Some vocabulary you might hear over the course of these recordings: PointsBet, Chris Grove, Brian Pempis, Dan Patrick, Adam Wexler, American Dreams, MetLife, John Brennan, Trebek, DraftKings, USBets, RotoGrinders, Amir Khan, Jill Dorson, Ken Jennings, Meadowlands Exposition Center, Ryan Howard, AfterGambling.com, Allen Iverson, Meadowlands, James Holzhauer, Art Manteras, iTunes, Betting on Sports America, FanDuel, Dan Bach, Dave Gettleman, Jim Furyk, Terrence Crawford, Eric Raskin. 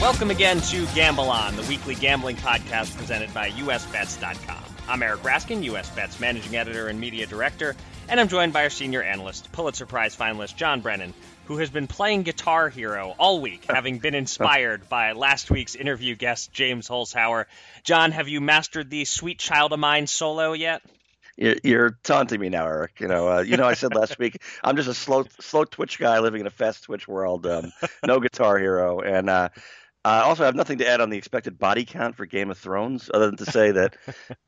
Welcome again to Gamble On, the weekly gambling podcast presented by usbets.com. I'm Eric Raskin, USBets managing editor and media director, and I'm joined by our senior analyst, Pulitzer Prize finalist John Brennan, who has been playing Guitar Hero all week, having been inspired by last week's interview guest, James Holzhauer. John, have you mastered the Sweet Child of Mine solo yet? You're taunting me now, Eric. I said last week I'm just a slow Twitch guy living in a fast Twitch world. No Guitar Hero, and also, I have nothing to add on the expected body count for Game of Thrones, other than to say that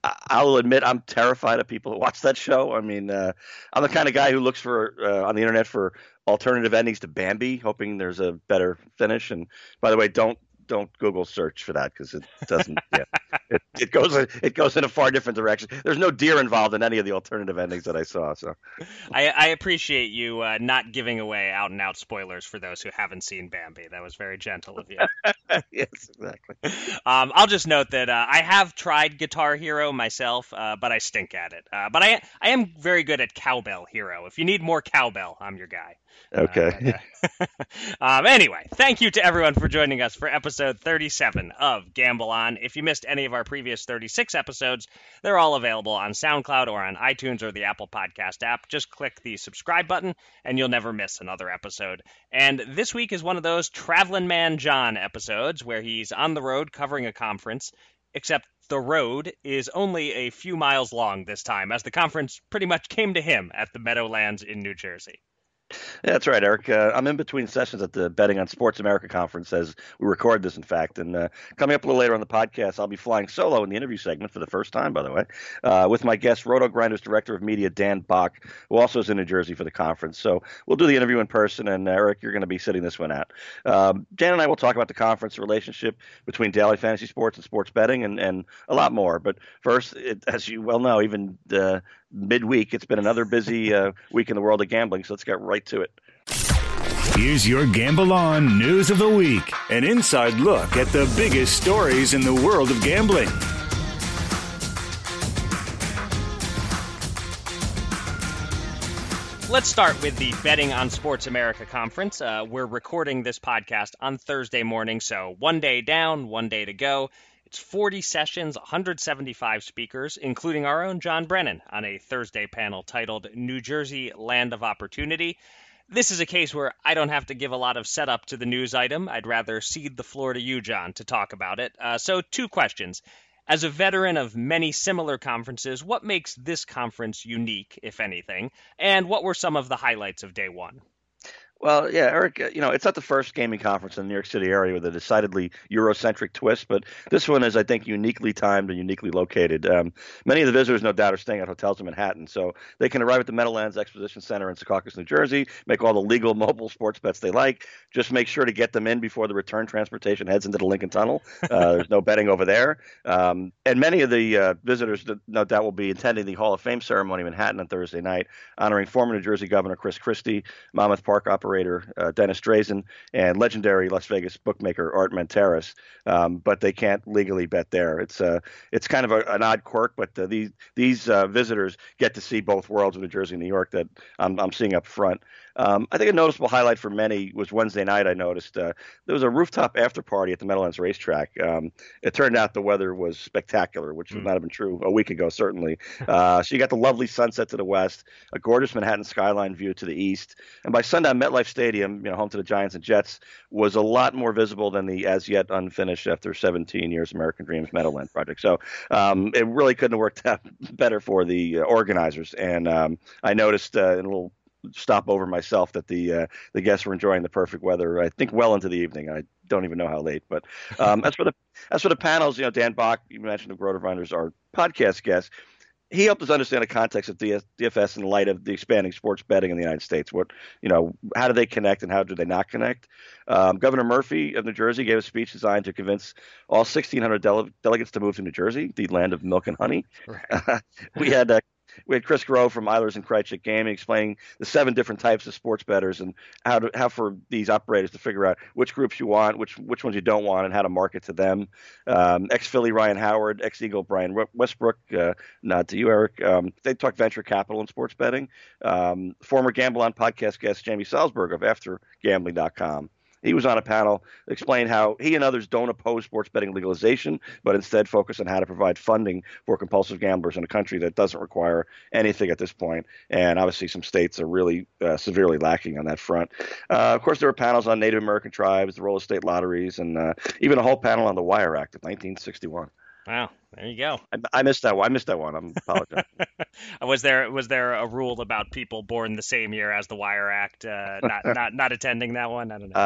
I'll admit I'm terrified of people who watch that show. I mean, I'm the kind of guy who looks for on the internet for alternative endings to Bambi, hoping there's a better finish. And by the way, don't Google search for that because it doesn't. Yeah, it goes in a far different direction. There's no deer involved in any of the alternative endings that I saw. So, I appreciate you not giving away out and out spoilers for those who haven't seen Bambi. That was very gentle of you. Yes, exactly. I'll just note that I have tried Guitar Hero myself, but I stink at it. But I am very good at Cowbell Hero. If you need more cowbell, I'm your guy. Okay. Anyway, thank you to everyone for joining us for episode 37 of Gamble On. If you missed any of our previous 36 episodes, they're all available on SoundCloud or on iTunes or the Apple Podcast app. Just click the subscribe button and you'll never miss another episode. And this week is one of those Traveling Man John episodes where he's on the road covering a conference, except the road is only a few miles long this time, as the conference pretty much came to him at the Meadowlands in New Jersey. Yeah, that's right, Eric. I'm in between sessions at the Betting on Sports America conference as we record this, in fact. And coming up a little later on the podcast, I'll be flying solo in the interview segment for the first time, by the way, with my guest, RotoGrinders Director of Media, Dan Bach, who also is in New Jersey for the conference. So we'll do the interview in person, and Eric, you're going to be sitting this one out. Dan and I will talk about the conference, the relationship between daily fantasy sports and sports betting, and a lot more. But first, as you well know, even midweek, it's been another busy week in the world of gambling, so let's get right to it. Here's your Gamble On News of the Week, an inside look at the biggest stories in the world of gambling. Let's start with the Betting on Sports America conference. We're recording this podcast on Thursday morning, so one day down, one day to go. It's 40 sessions, 175 speakers, including our own John Brennan, on a Thursday panel titled New Jersey Land of Opportunity. This is a case where I don't have to give a lot of setup to the news item. I'd rather cede the floor to you, John, to talk about it. So two questions. As a veteran of many similar conferences, what makes this conference unique, if anything? And what were some of the highlights of day one? Well, yeah, Eric, it's not the first gaming conference in the New York City area with a decidedly Eurocentric twist, but this one is, I think, uniquely timed and uniquely located. Many of the visitors, no doubt, are staying at hotels in Manhattan, so they can arrive at the Meadowlands Exposition Center in Secaucus, New Jersey, make all the legal mobile sports bets they like. Just make sure to get them in before the return transportation heads into the Lincoln Tunnel. There's no betting over there. And many of the visitors, no doubt, will be attending the Hall of Fame ceremony in Manhattan on Thursday night, honoring former New Jersey Governor Chris Christie, Monmouth Park operator, Dennis Drazen, and legendary Las Vegas bookmaker Art Manteras, but they can't legally bet there. It's kind of an odd quirk, but these visitors get to see both worlds of New Jersey and New York that I'm seeing up front. I think a noticeable highlight for many was Wednesday night. I noticed there was a rooftop after party at the Meadowlands racetrack. It turned out the weather was spectacular, which would not have been true a week ago, certainly. So you got the lovely sunset to the west, a gorgeous Manhattan skyline view to the east. And by sundown, MetLife Stadium, home to the Giants and Jets, was a lot more visible than the as yet unfinished after 17 years American Dreams Meadowlands project. So it really couldn't have worked out better for the organizers. And I noticed in a little stopover myself that the guests were enjoying the perfect weather, I think, well into the evening. I don't even know how late, but as for the panels, Dan Bach, you mentioned, of RotoGrinders, our podcast guest. He helped us understand the context of DFS in light of the expanding sports betting in the United States. How do they connect and how do they not connect? Governor Murphy of New Jersey gave a speech designed to convince all 1,600 delegates to move to New Jersey, the land of milk and honey. Right. We had Chris Grove from Eilers and Krejcik Gaming explaining the 7 different types of sports bettors and how for these operators to figure out which groups you want, which ones you don't want, and how to market to them. Ex-Philly Ryan Howard, ex-Eagle Brian Westbrook, nod to you, Eric. They talk venture capital and sports betting. Former Gamble On podcast guest Jamie Salzberg of AfterGambling.com. He was on a panel to explain how he and others don't oppose sports betting legalization, but instead focus on how to provide funding for compulsive gamblers in a country that doesn't require anything at this point. And obviously some states are really severely lacking on that front. Of course, there were panels on Native American tribes, the role of state lotteries, and even a whole panel on the Wire Act of 1961. Wow. There you go. I missed that one. I'm apologizing. Was there a rule about people born the same year as the Wire Act not attending that one? I don't know.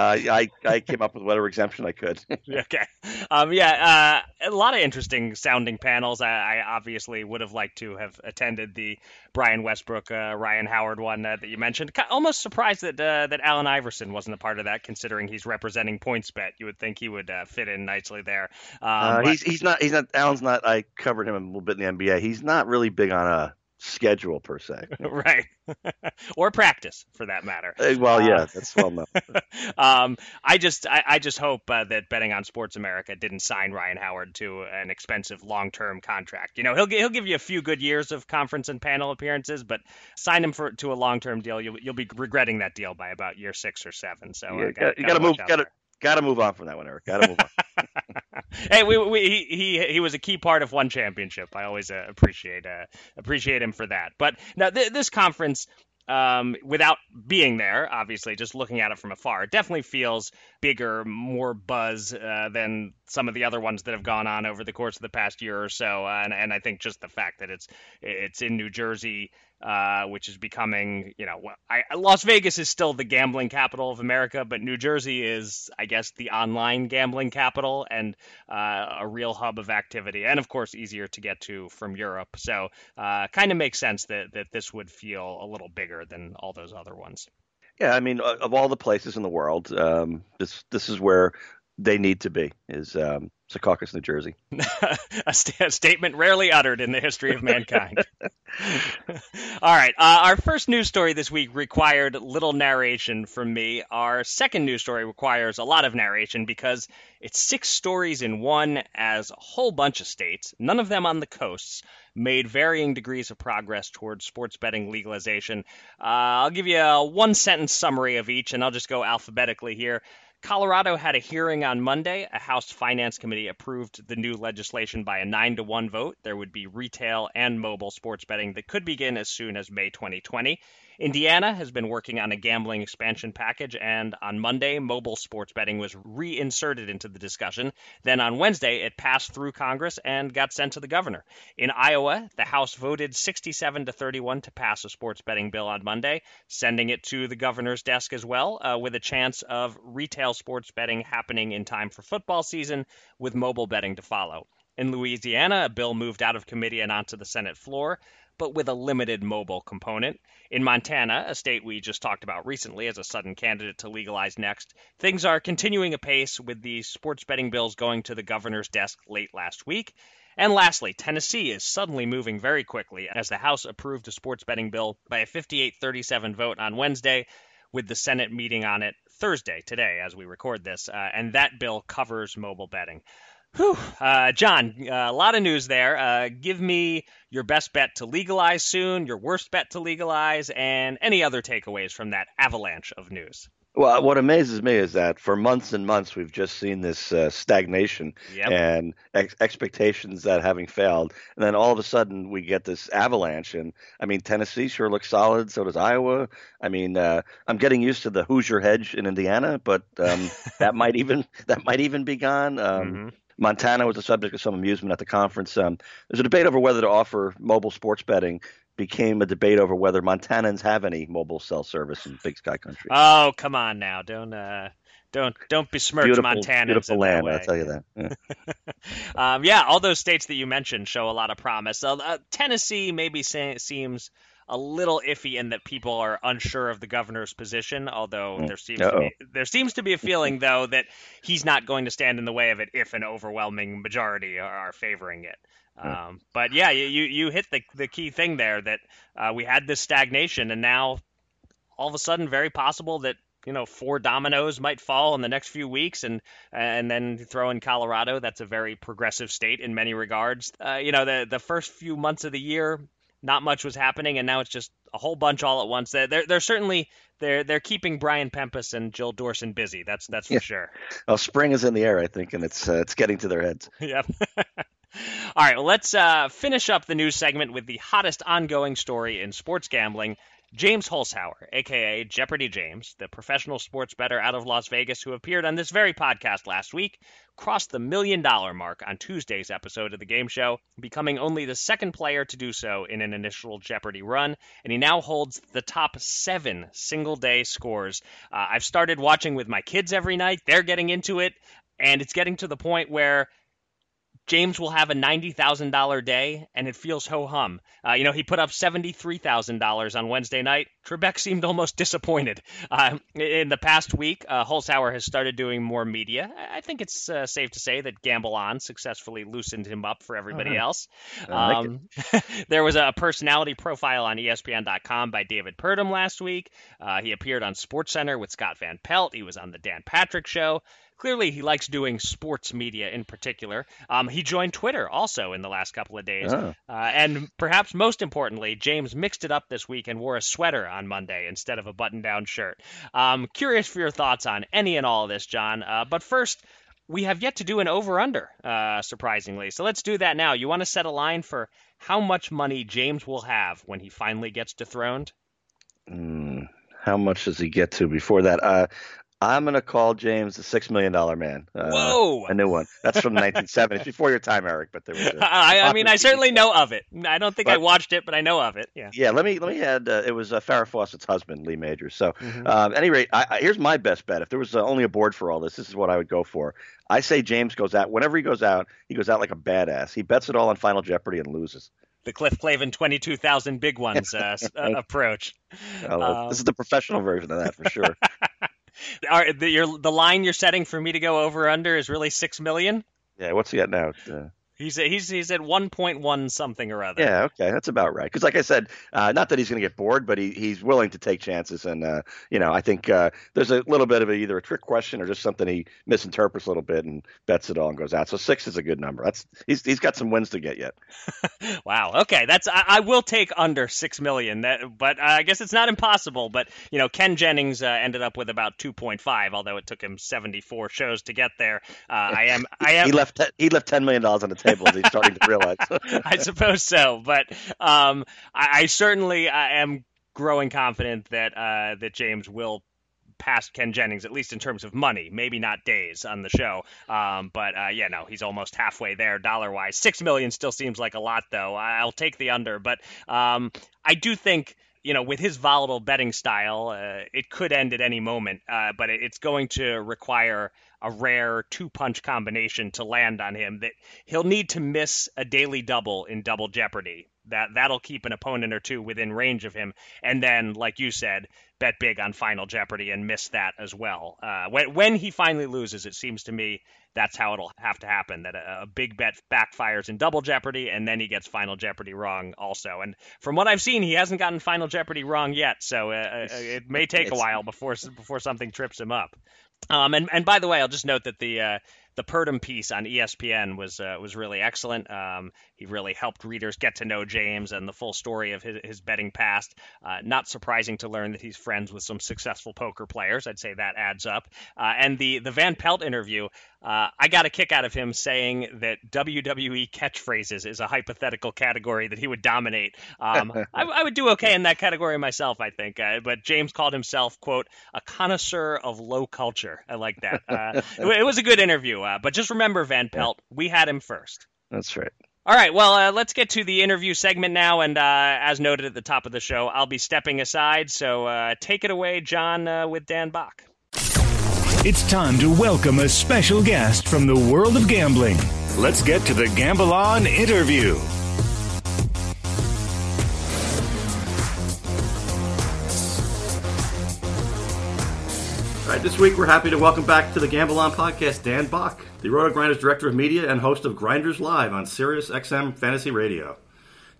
I came up with whatever exemption I could. Okay. A lot of interesting sounding panels. I obviously would have liked to have attended the Brian Westbrook, Ryan Howard one that you mentioned. Almost surprised that Allen Iverson wasn't a part of that, considering he's representing PointsBet. You would think he would fit in nicely there. He's not. Allen's not. I covered him a little bit in the NBA. He's not really big on a schedule per se. Right. Or practice, for that matter. Well, yeah, that's well known. I just hope that Betting on Sports America didn't sign Ryan Howard to an expensive long-term contract. He'll give you a few good years of conference and panel appearances, but sign him to a long-term deal. You'll be regretting that deal by about year 6 or 7. So yeah, gotta move on from that one, Eric. Gotta move on. Hey, he was a key part of one championship. I always appreciate him for that. But now this conference, without being there, obviously, just looking at it from afar, it definitely feels bigger, more buzz than some of the other ones that have gone on over the course of the past year or so. And I think just the fact that it's in New Jersey, which is becoming, Las Vegas is still the gambling capital of America, but New Jersey is, I guess, the online gambling capital and a real hub of activity, and of course easier to get to from Europe. So kind of makes sense that this would feel a little bigger than all those other ones. Yeah, I mean, of all the places in the world, this is where they need to be, is Secaucus, New Jersey. A statement rarely uttered in the history of mankind. All right. Our first news story this week required little narration from me. Our second news story requires a lot of narration because it's 6 stories in one, as a whole bunch of states, none of them on the coasts, made varying degrees of progress towards sports betting legalization. I'll give you a 1-sentence summary of each, and I'll just go alphabetically here. Colorado had a hearing on Monday. A House Finance Committee approved the new legislation by a 9-1 vote. There would be retail and mobile sports betting that could begin as soon as May 2020. Indiana has been working on a gambling expansion package, and on Monday, mobile sports betting was reinserted into the discussion. Then on Wednesday, it passed through Congress and got sent to the governor. In Iowa, the House voted 67-31 to pass a sports betting bill on Monday, sending it to the governor's desk as well, with a chance of retail sports betting happening in time for football season, with mobile betting to follow. In Louisiana, a bill moved out of committee and onto the Senate floor, but with a limited mobile component. In Montana, a state we just talked about recently as a sudden candidate to legalize next, things are continuing apace with the sports betting bills going to the governor's desk late last week. And lastly, Tennessee is suddenly moving very quickly as the House approved a sports betting bill by a 58-37 vote on Wednesday, with the Senate meeting on it Thursday, today, as we record this. And that bill covers mobile betting. Whew. John, a lot of news there. Give me your best bet to legalize soon, your worst bet to legalize, and any other takeaways from that avalanche of news. Well, what amazes me is that for months and months, we've just seen this stagnation and expectations that having failed. And then all of a sudden we get this avalanche. And I mean, Tennessee sure looks solid. So does Iowa. I mean, I'm getting used to the Hoosier hedge in Indiana, but that might even be gone. Mm-hmm. Montana was the subject of some amusement at the conference. There's a debate over whether to offer mobile sports betting. Became a debate over whether Montanans have any mobile cell service in Big Sky Country. Oh, come on now. Don't besmirch Montanans. Beautiful land, I'll tell you that. Yeah. All those states that you mentioned show a lot of promise. Tennessee maybe seems a little iffy in that people are unsure of the governor's position, although there seems to be a feeling, though, that he's not going to stand in the way of it if an overwhelming majority are favoring it. But yeah, you hit the key thing there that we had this stagnation, and now all of a sudden, very possible that four dominoes might fall in the next few weeks, and then throw in Colorado. That's a very progressive state in many regards. The first few months of the year, not much was happening, and now it's just a whole bunch all at once. They're certainly keeping Brian Pempis and Jill Dorson busy. That's for sure. Well, spring is in the air, I think, and it's getting to their heads. Yep. All right, well, let's finish up the news segment with the hottest ongoing story in sports gambling. James Holzhauer, a.k.a. Jeopardy James, the professional sports bettor out of Las Vegas who appeared on this very podcast last week, crossed the $1 million mark on Tuesday's episode of the game show, becoming only the second player to do so in an initial Jeopardy run, and he now holds the top 7 single-day scores. I've started watching with my kids every night. They're getting into it, and it's getting to the point where James will have a $90,000 day, and it feels ho-hum. He put up $73,000 on Wednesday night. Trebek seemed almost disappointed. In the past week, Holzhauer has started doing more media. I think it's safe to say that Gamble On successfully loosened him up for everybody else. There was a personality profile on ESPN.com by David Purdom last week. He appeared on SportsCenter with Scott Van Pelt. He was on The Dan Patrick Show. Clearly, he likes doing sports media in particular. He joined Twitter also in the last couple of days. And perhaps most importantly, James mixed it up this week and wore a sweater on Monday instead of a button-down shirt. Curious for your thoughts on any and all of this, John. But first, we have yet to do an over-under, surprisingly. So let's do that now. You want to set a line for how much money James will have when he finally gets dethroned? How much does he get to before that? I'm going to call James the $6 million man. Whoa! A new one. That's from the 1970s. It's before your time, Eric, but there was I certainly know of it. I don't think I watched it, but I know of it. Yeah. Yeah. Let me add. It was Farrah Fawcett's husband, Lee Majors. So, at any rate, here's my best bet. If there was only a board for all this is what I would go for. I say James goes out. Whenever he goes out like a badass. He bets it all on Final Jeopardy and loses. The Cliff Clavin 22,000 big ones approach. This is the professional version of that for sure. The line you're setting for me to go over under is really 6 million. Yeah, what's he at now? He's at 1.1 something or other. Yeah, okay, that's about right. Because like I said, not that he's going to get bored, but he's willing to take chances. And I think there's a little bit of either a trick question or just something he misinterprets a little bit and bets it all and goes out. So 6 is a good number. He's got some wins to get yet. Wow. Okay, I will take under 6 million. But I guess it's not impossible. But Ken Jennings ended up with about 2.5, although it took him 74 shows to get there. He left $10 million on the table. He's starting to realize. I suppose so, but I certainly am growing confident that James will pass Ken Jennings, at least in terms of money, maybe not days on the show. He's almost halfway there dollar-wise. 6 million still seems like a lot, though. I'll take the under, but I do think, with his volatile betting style, it could end at any moment, but it's going to require a rare two-punch combination to land on him that he'll need to miss a daily double in Double Jeopardy. That'll keep an opponent or two within range of him. And then, like you said, bet big on Final Jeopardy and miss that as well. When he finally loses, it seems to me that's how it'll have to happen, that a big bet backfires in Double Jeopardy, and then he gets Final Jeopardy wrong also. And from what I've seen, he hasn't gotten Final Jeopardy wrong yet, so it may take a while before something trips him up. And by the way, I'll just note that the Purdom piece on ESPN was really excellent. He really helped readers get to know James and the full story of his betting past. Not surprising to learn that he's friends with some successful poker players. I'd say that adds up. And the Van Pelt interview, I got a kick out of him saying that WWE catchphrases is a hypothetical category that he would dominate. I would do okay in that category myself, I think. But James called himself, quote, a connoisseur of low culture. I like that. It was a good interview. But just remember, Van Pelt, we had him first. That's right. All right, well, let's get to the interview segment now. And as noted at the top of the show, I'll be stepping aside. So take it away, John, with Dan Bach. It's time to welcome a special guest from the world of gambling. Let's get to the Gamble On interview. All right, this week we're happy to welcome back to the Gamble On podcast Dan Bach, the RotoGrinders Director of Media and host of Grinders Live on Sirius XM Fantasy Radio.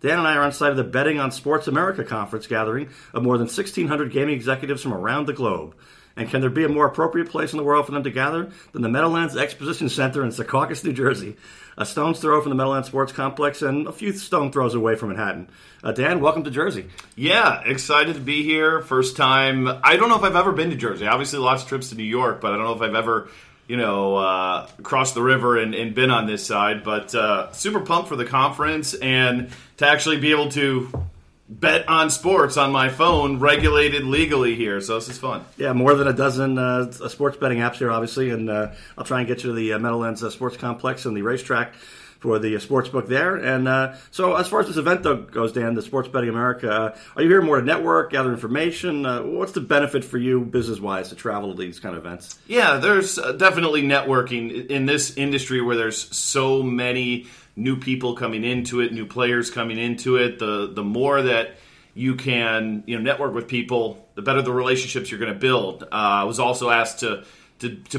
Dan and I are on site of the Betting on Sports America conference gathering of more than 1,600 gaming executives from around the globe. And can there be a more appropriate place in the world for them to gather than the Meadowlands Exposition Center in Secaucus, New Jersey, a stone's throw from the Meadowlands Sports Complex and a few stone throws away from Manhattan. Dan, welcome to Jersey. Yeah, excited to be here. First time. I don't know if I've ever been to Jersey. Obviously, lots of trips to New York, but I don't know if I've ever, crossed the river and been on this side. But super pumped for the conference and to actually be able to bet on sports on my phone, regulated legally here, so this is fun. Yeah, more than a dozen sports betting apps here, obviously, and I'll try and get you to the Meadowlands Sports Complex and the racetrack for the sports book there. And so as far as this event, though, goes, Dan, the Sports Betting America, are you here more to network, gather information? What's the benefit for you business-wise to travel to these kind of events? Yeah, there's definitely networking in this industry where there's so many new people coming into it, new players coming into it. The more that you can network with people, the better the relationships you're going to build. I was also asked to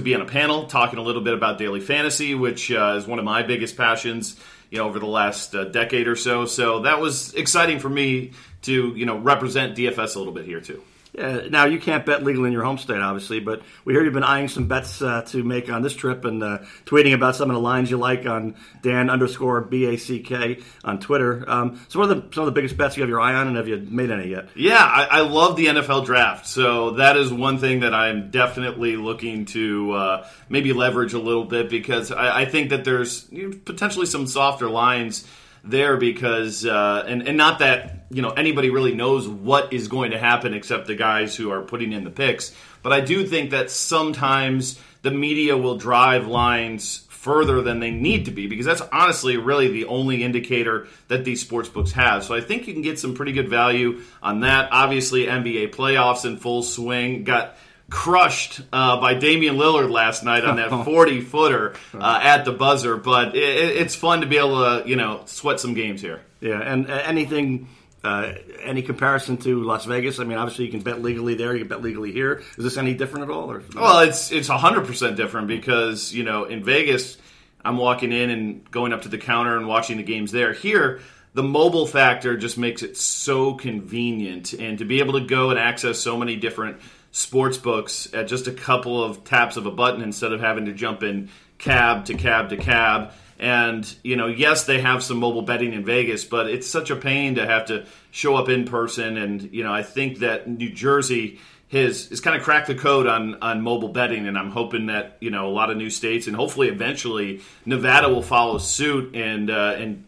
be on a panel talking a little bit about daily fantasy, which is one of my biggest passions over the last decade or so. So that was exciting for me to represent DFS a little bit here too. Yeah. Now, you can't bet legally in your home state, obviously, but we hear you've been eyeing some bets to make on this trip and tweeting about some of the lines you like on Dan_BACK on Twitter. So what are some of the biggest bets you have your eye on, and have you made any yet? Yeah, I love the NFL draft, so that is one thing that I'm definitely looking to maybe leverage a little bit, because I think that there's potentially some softer lines there, because and not that anybody really knows what is going to happen except the guys who are putting in the picks, but I do think that sometimes the media will drive lines further than they need to be, because that's honestly really the only indicator that these sportsbooks have. So I think you can get some pretty good value on that. Obviously, NBA playoffs in full swing, got crushed by Damian Lillard last night on that 40-footer at the buzzer, but it's fun to be able to, sweat some games here. Yeah, and any comparison to Las Vegas? I mean, obviously you can bet legally there, you can bet legally here. Is this any different at all? Or? Well, it's 100% different, because, in Vegas, I'm walking in and going up to the counter and watching the games there. Here, the mobile factor just makes it so convenient, and to be able to go and access so many different sports books at just a couple of taps of a button instead of having to jump in cab to cab to cab. And, yes, they have some mobile betting in Vegas, but it's such a pain to have to show up in person. And, I think that New Jersey has kind of cracked the code on mobile betting, and I'm hoping that, a lot of new states, and hopefully eventually Nevada will follow suit and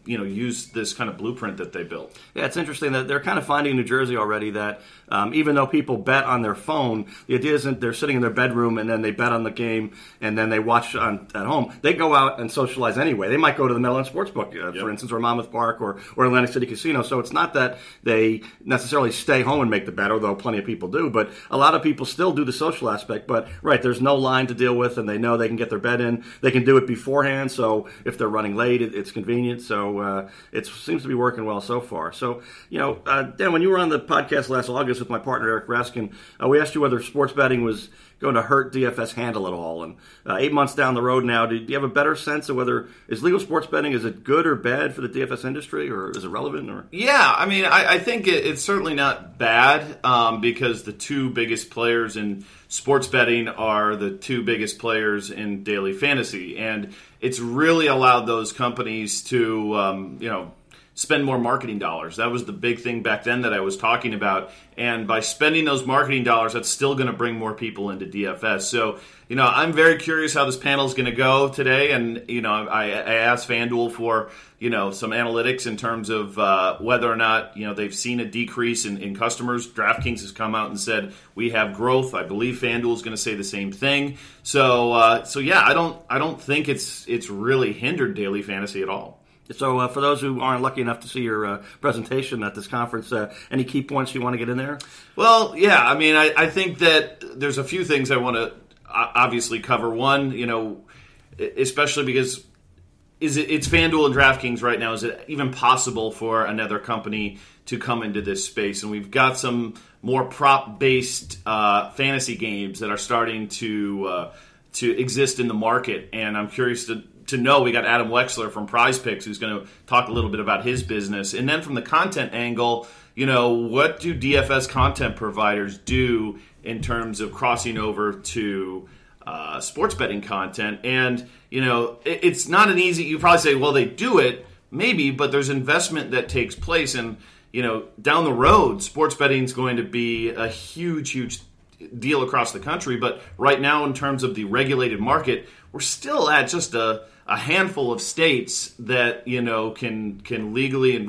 use this kind of blueprint that they built. Yeah, it's interesting that they're kind of finding in New Jersey already that even though people bet on their phone, the idea isn't they're sitting in their bedroom and then they bet on the game and then they watch at home. They go out and socialize anyway. They might go to the Meadowlands Sportsbook, for instance, or Monmouth Park or Atlantic City Casino. So it's not that they necessarily stay home and make the bet, although plenty of people do, but a lot of people still do the social aspect, but there's no line to deal with, and they know they can get their bet in. They can do it beforehand, so if they're running late, it's convenient. So it seems to be working well so far. So, Dan, when you were on the podcast last August with my partner Eric Raskin, we asked you whether sports betting was going to hurt DFS handle at all? And 8 months down the road now, do you have a better sense of whether is legal sports betting, is it good or bad for the DFS industry, or is it relevant? Or yeah, I mean, I think it's certainly not bad because the two biggest players in sports betting are the two biggest players in daily fantasy, and it's really allowed those companies to spend more marketing dollars. That was the big thing back then that I was talking about. And by spending those marketing dollars, that's still going to bring more people into DFS. So, I'm very curious how this panel is going to go today. And, I asked FanDuel for, some analytics in terms of whether or not, they've seen a decrease in customers. DraftKings has come out and said, we have growth. I believe FanDuel is going to say the same thing. So, I don't think it's really hindered daily fantasy at all. So for those who aren't lucky enough to see your presentation at this conference, any key points you want to get in there? Well, yeah, I mean, I think that there's a few things I want to obviously cover. One, especially because it's FanDuel and DraftKings right now. Is it even possible for another company to come into this space? And we've got some more prop-based fantasy games that are starting to exist in the market, and I'm curious to know. We got Adam Wexler from PrizePicks who's going to talk a little bit about his business. And then from the content angle, what do DFS content providers do in terms of crossing over to sports betting content? And, it's not an easy – you probably say, well, they do it, maybe, but there's investment that takes place. And, down the road, sports betting is going to be a huge, huge deal across the country. But right now, in terms of the regulated market, we're still at just a handful of states that can legally and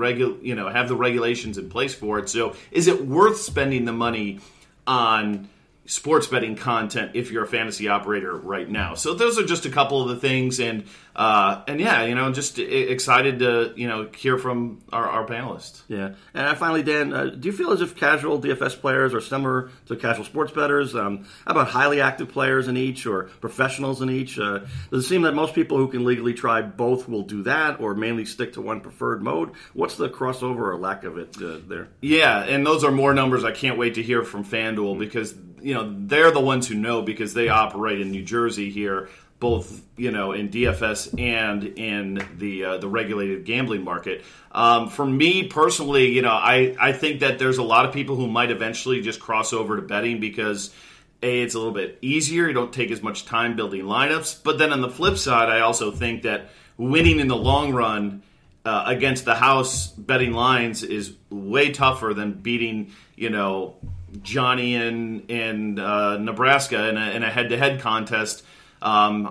have the regulations in place for it. So is it worth spending the money on sports betting content if you're a fantasy operator right now? So those are just a couple of the things, and just excited to hear from our panelists. Yeah, and finally, Dan, do you feel as if casual DFS players are similar to casual sports bettors? How about highly active players in each, or professionals in each? Does it seem that most people who can legally try both will do that, or mainly stick to one preferred mode? What's the crossover or lack of it there? Yeah, and those are more numbers I can't wait to hear from FanDuel, because they're the ones who know, because they operate in New Jersey here, both in DFS and in the regulated gambling market. For me personally, I think that there's a lot of people who might eventually just cross over to betting because it's a little bit easier. You don't take as much time building lineups. But then on the flip side, I also think that winning in the long run against the house betting lines is way tougher than beating Johnny in Nebraska in a head-to-head contest on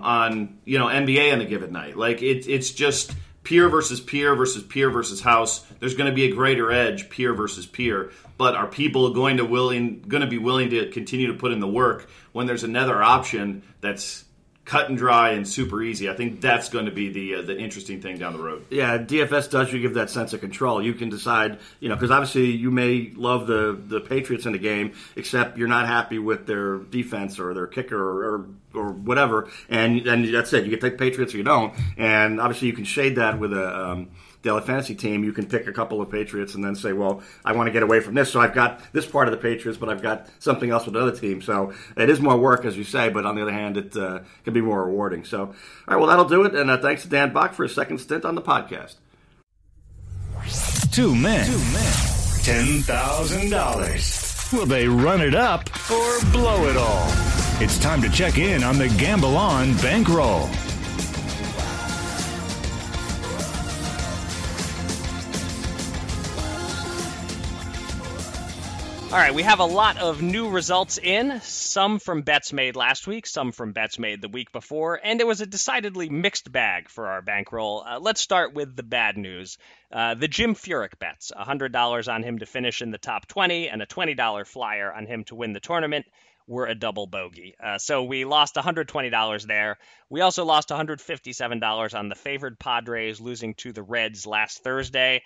NBA on a given night. Like it's just peer versus peer versus peer versus house. There's going to be a greater edge peer versus peer. But are people going to be willing to continue to put in the work when there's another option that's cut and dry and super easy? I think that's going to be the interesting thing down the road. Yeah, DFS does you give that sense of control. You can decide, because obviously you may love the Patriots in the game, except you're not happy with their defense or their kicker or whatever, and that's it. You can pick Patriots or you don't, and obviously you can shade that with a daily fantasy team. You can pick a couple of Patriots and then say, well, I want to get away from this, so I've got this part of the Patriots, but I've got something else with another team. So it is more work, as you say, but on the other hand, it can be more rewarding. So, all right, well, that'll do it, and thanks to Dan Bach for his second stint on the podcast. 2 men. $10,000. Will they run it up or blow it all? It's time to check in on the Gamble On Bankroll. All right, we have a lot of new results in, some from bets made last week, some from bets made the week before, and it was a decidedly mixed bag for our bankroll. Let's start with the bad news. The Jim Furyk bets, $100 on him to finish in the top 20 and a $20 flyer on him to win the tournament, were a double bogey. So we lost $120 there. We also lost $157 on the favored Padres losing to the Reds last Thursday.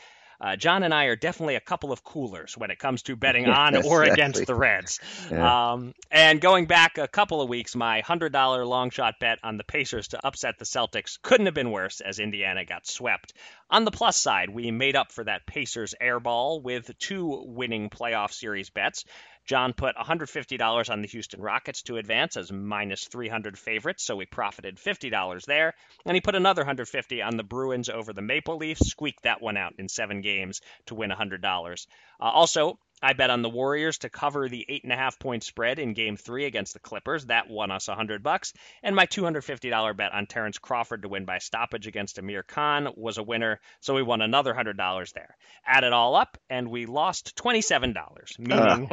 John and I are definitely a couple of coolers when it comes to betting on or against the Reds. Yeah. And going back a couple of weeks, my $100 long shot bet on the Pacers to upset the Celtics couldn't have been worse, as Indiana got swept. On the plus side, we made up for that Pacers airball with two winning playoff series bets. John put $150 on the Houston Rockets to advance as -300 favorites, so we profited $50 there. And he put another $150 on the Bruins over the Maple Leafs, squeaked that one out in 7 games to win $100. Also, I bet on the Warriors to cover the 8.5-point spread in Game 3 against the Clippers. That won us $100. And my $250 bet on Terrence Crawford to win by stoppage against Amir Khan was a winner, so we won another $100 there. Add it all up, and we lost $27, meaning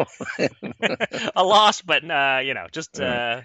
a loss, but just a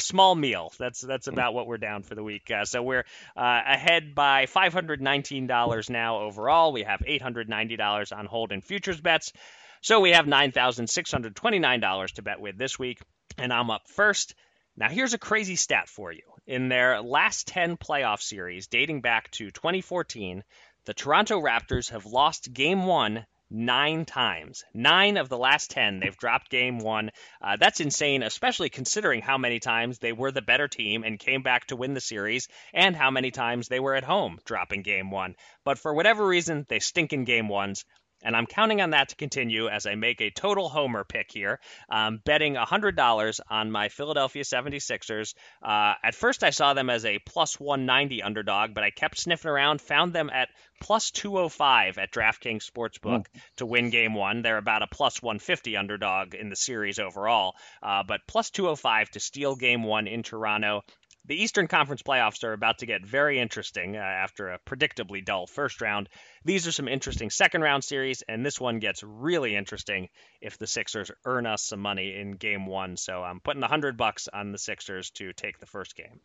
small meal. That's about what we're down for the week. So we're ahead by $519 now overall. We have $890 on hold in futures bets. So we have $9,629 to bet with this week, and I'm up first. Now, here's a crazy stat for you. In their last 10 playoff series dating back to 2014, the Toronto Raptors have lost Game 1 9 times. 9 of the last 10, they've dropped Game 1. That's insane, especially considering how many times they were the better team and came back to win the series, and how many times they were at home dropping Game 1. But for whatever reason, they stink in Game 1s. And I'm counting on that to continue as I make a total homer pick here. I'm betting $100 on my Philadelphia 76ers. At first, I saw them as a +190 underdog, but I kept sniffing around, found them at +205 at DraftKings Sportsbook to win Game 1. They're about a +150 underdog in the series overall, but +205 to steal Game 1 in Toronto. The Eastern Conference playoffs are about to get very interesting after a predictably dull first round. These are some interesting second-round series, and this one gets really interesting if the Sixers earn us some money in Game 1. So I'm putting $100 on the Sixers to take the first game.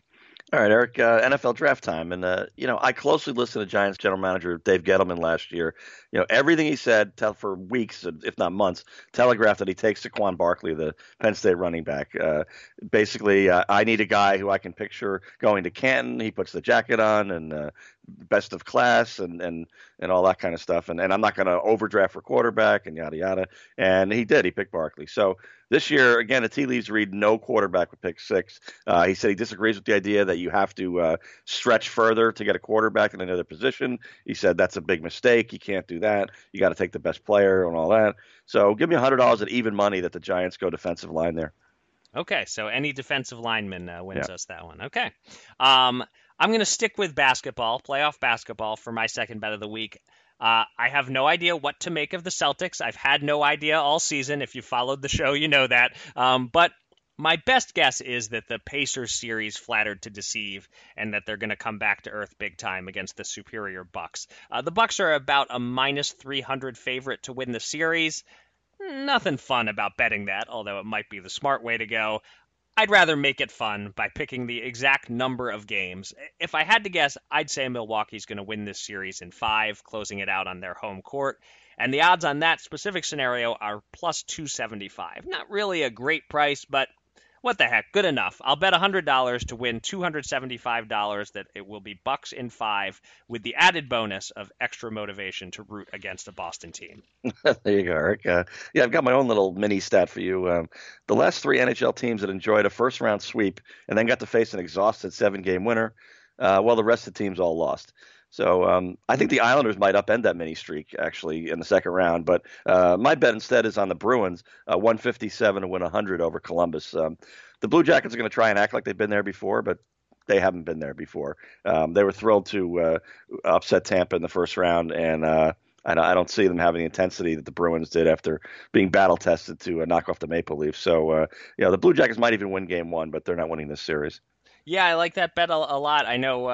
All right, Eric, NFL draft time. And, I closely listened to Giants general manager Dave Gettleman last year. Everything he said for weeks, if not months, telegraphed that he takes Saquon Barkley, the Penn State running back. Basically, I need a guy who I can picture going to Canton. He puts the jacket on and best of class and all that kind of stuff. And I'm not going to overdraft for quarterback and yada, yada. And he did. He picked Barkley. So this year, again, the tea leaves read no quarterback with pick 6. He said he disagrees with the idea that you have to stretch further to get a quarterback in another position. He said that's a big mistake. You can't do that. You got to take the best player and all that. So give me $100 at even money that the Giants go defensive line there. Okay. So any defensive lineman wins us that one. Okay. I'm going to stick with basketball, playoff basketball, for my second bet of the week. I have no idea what to make of the Celtics. I've had no idea all season. If you followed the show, you know that. But my best guess is that the Pacers series flattered to deceive and that they're going to come back to earth big time against the superior Bucks. The Bucks are about a -300 favorite to win the series. Nothing fun about betting that, although it might be the smart way to go. I'd rather make it fun by picking the exact number of games. If I had to guess, I'd say Milwaukee's going to win this series in 5, closing it out on their home court. And the odds on that specific scenario are +275. Not really a great price, but what the heck, good enough. I'll bet $100 to win $275 that it will be Bucks in 5 with the added bonus of extra motivation to root against a Boston team. There you go, Eric. I've got my own little mini stat for you. The last 3 NHL teams that enjoyed a first-round sweep and then got to face an exhausted 7-game winner, the rest of the teams all lost. So I think the Islanders might upend that mini streak, actually, in the second round. But my bet instead is on the Bruins, 157 to win 100 over Columbus. The Blue Jackets are going to try and act like they've been there before, but they haven't been there before. They were thrilled to upset Tampa in the first round, and I don't see them having the intensity that the Bruins did after being battle-tested to knock off the Maple Leafs. So, the Blue Jackets might even win Game 1, but they're not winning this series. Yeah, I like that bet a lot. I know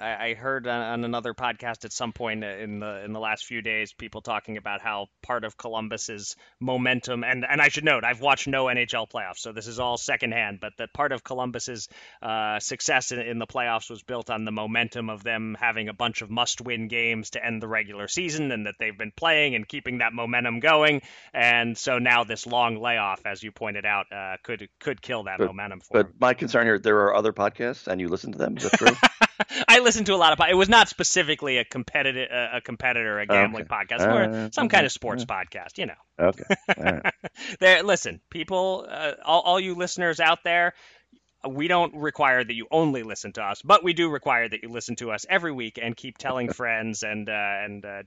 I heard on another podcast at some point in the last few days people talking about how part of Columbus's momentum, and I should note, I've watched no NHL playoffs, so this is all secondhand, but that part of Columbus's success in the playoffs was built on the momentum of them having a bunch of must-win games to end the regular season, and that they've been playing and keeping that momentum going. And so now this long layoff, as you pointed out, could kill that momentum for them. But my concern here, there are other podcasts and you listen to them, is that true? I listened to a lot of podcasts. It was not specifically a competitor, a gambling podcast, or some kind of sports podcast, Okay. All right. Listen, people, all you listeners out there, We don't require that you only listen to us, but we do require that you listen to us every week and keep telling friends and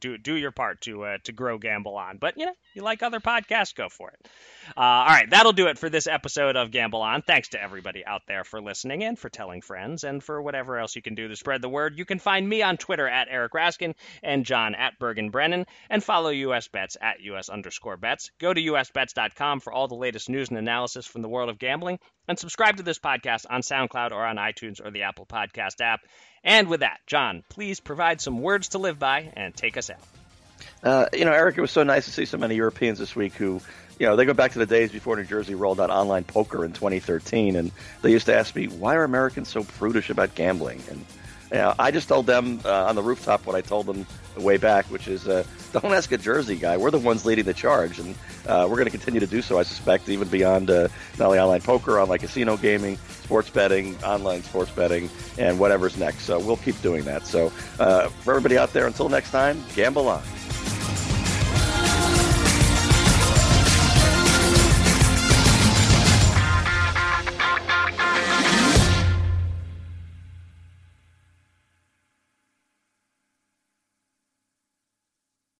do your part to grow Gamble On. But, you know, you like other podcasts, go for it. All right, that'll do it for this episode of Gamble On. Thanks to everybody out there for listening and for telling friends and for whatever else you can do to spread the word. You can find me on Twitter at Eric Raskin and John at Bergen Brennan, and follow US Bets at US_Bets. Go to usbets.com for all the latest news and analysis from the world of gambling, and subscribe to this podcast on SoundCloud or on iTunes or the Apple Podcast app. And with that, John, please provide some words to live by and take us out. Eric, it was so nice to see so many Europeans this week who, you know, they go back to the days before New Jersey rolled out online poker in 2013. And they used to ask me, why are Americans so prudish about gambling? And I just told them on the rooftop what I told them way back, which is don't ask a Jersey guy. We're the ones leading the charge, and we're going to continue to do so, I suspect, even beyond not only online poker, online casino gaming, sports betting, online sports betting, and whatever's next. So we'll keep doing that. So for everybody out there, until next time, gamble on.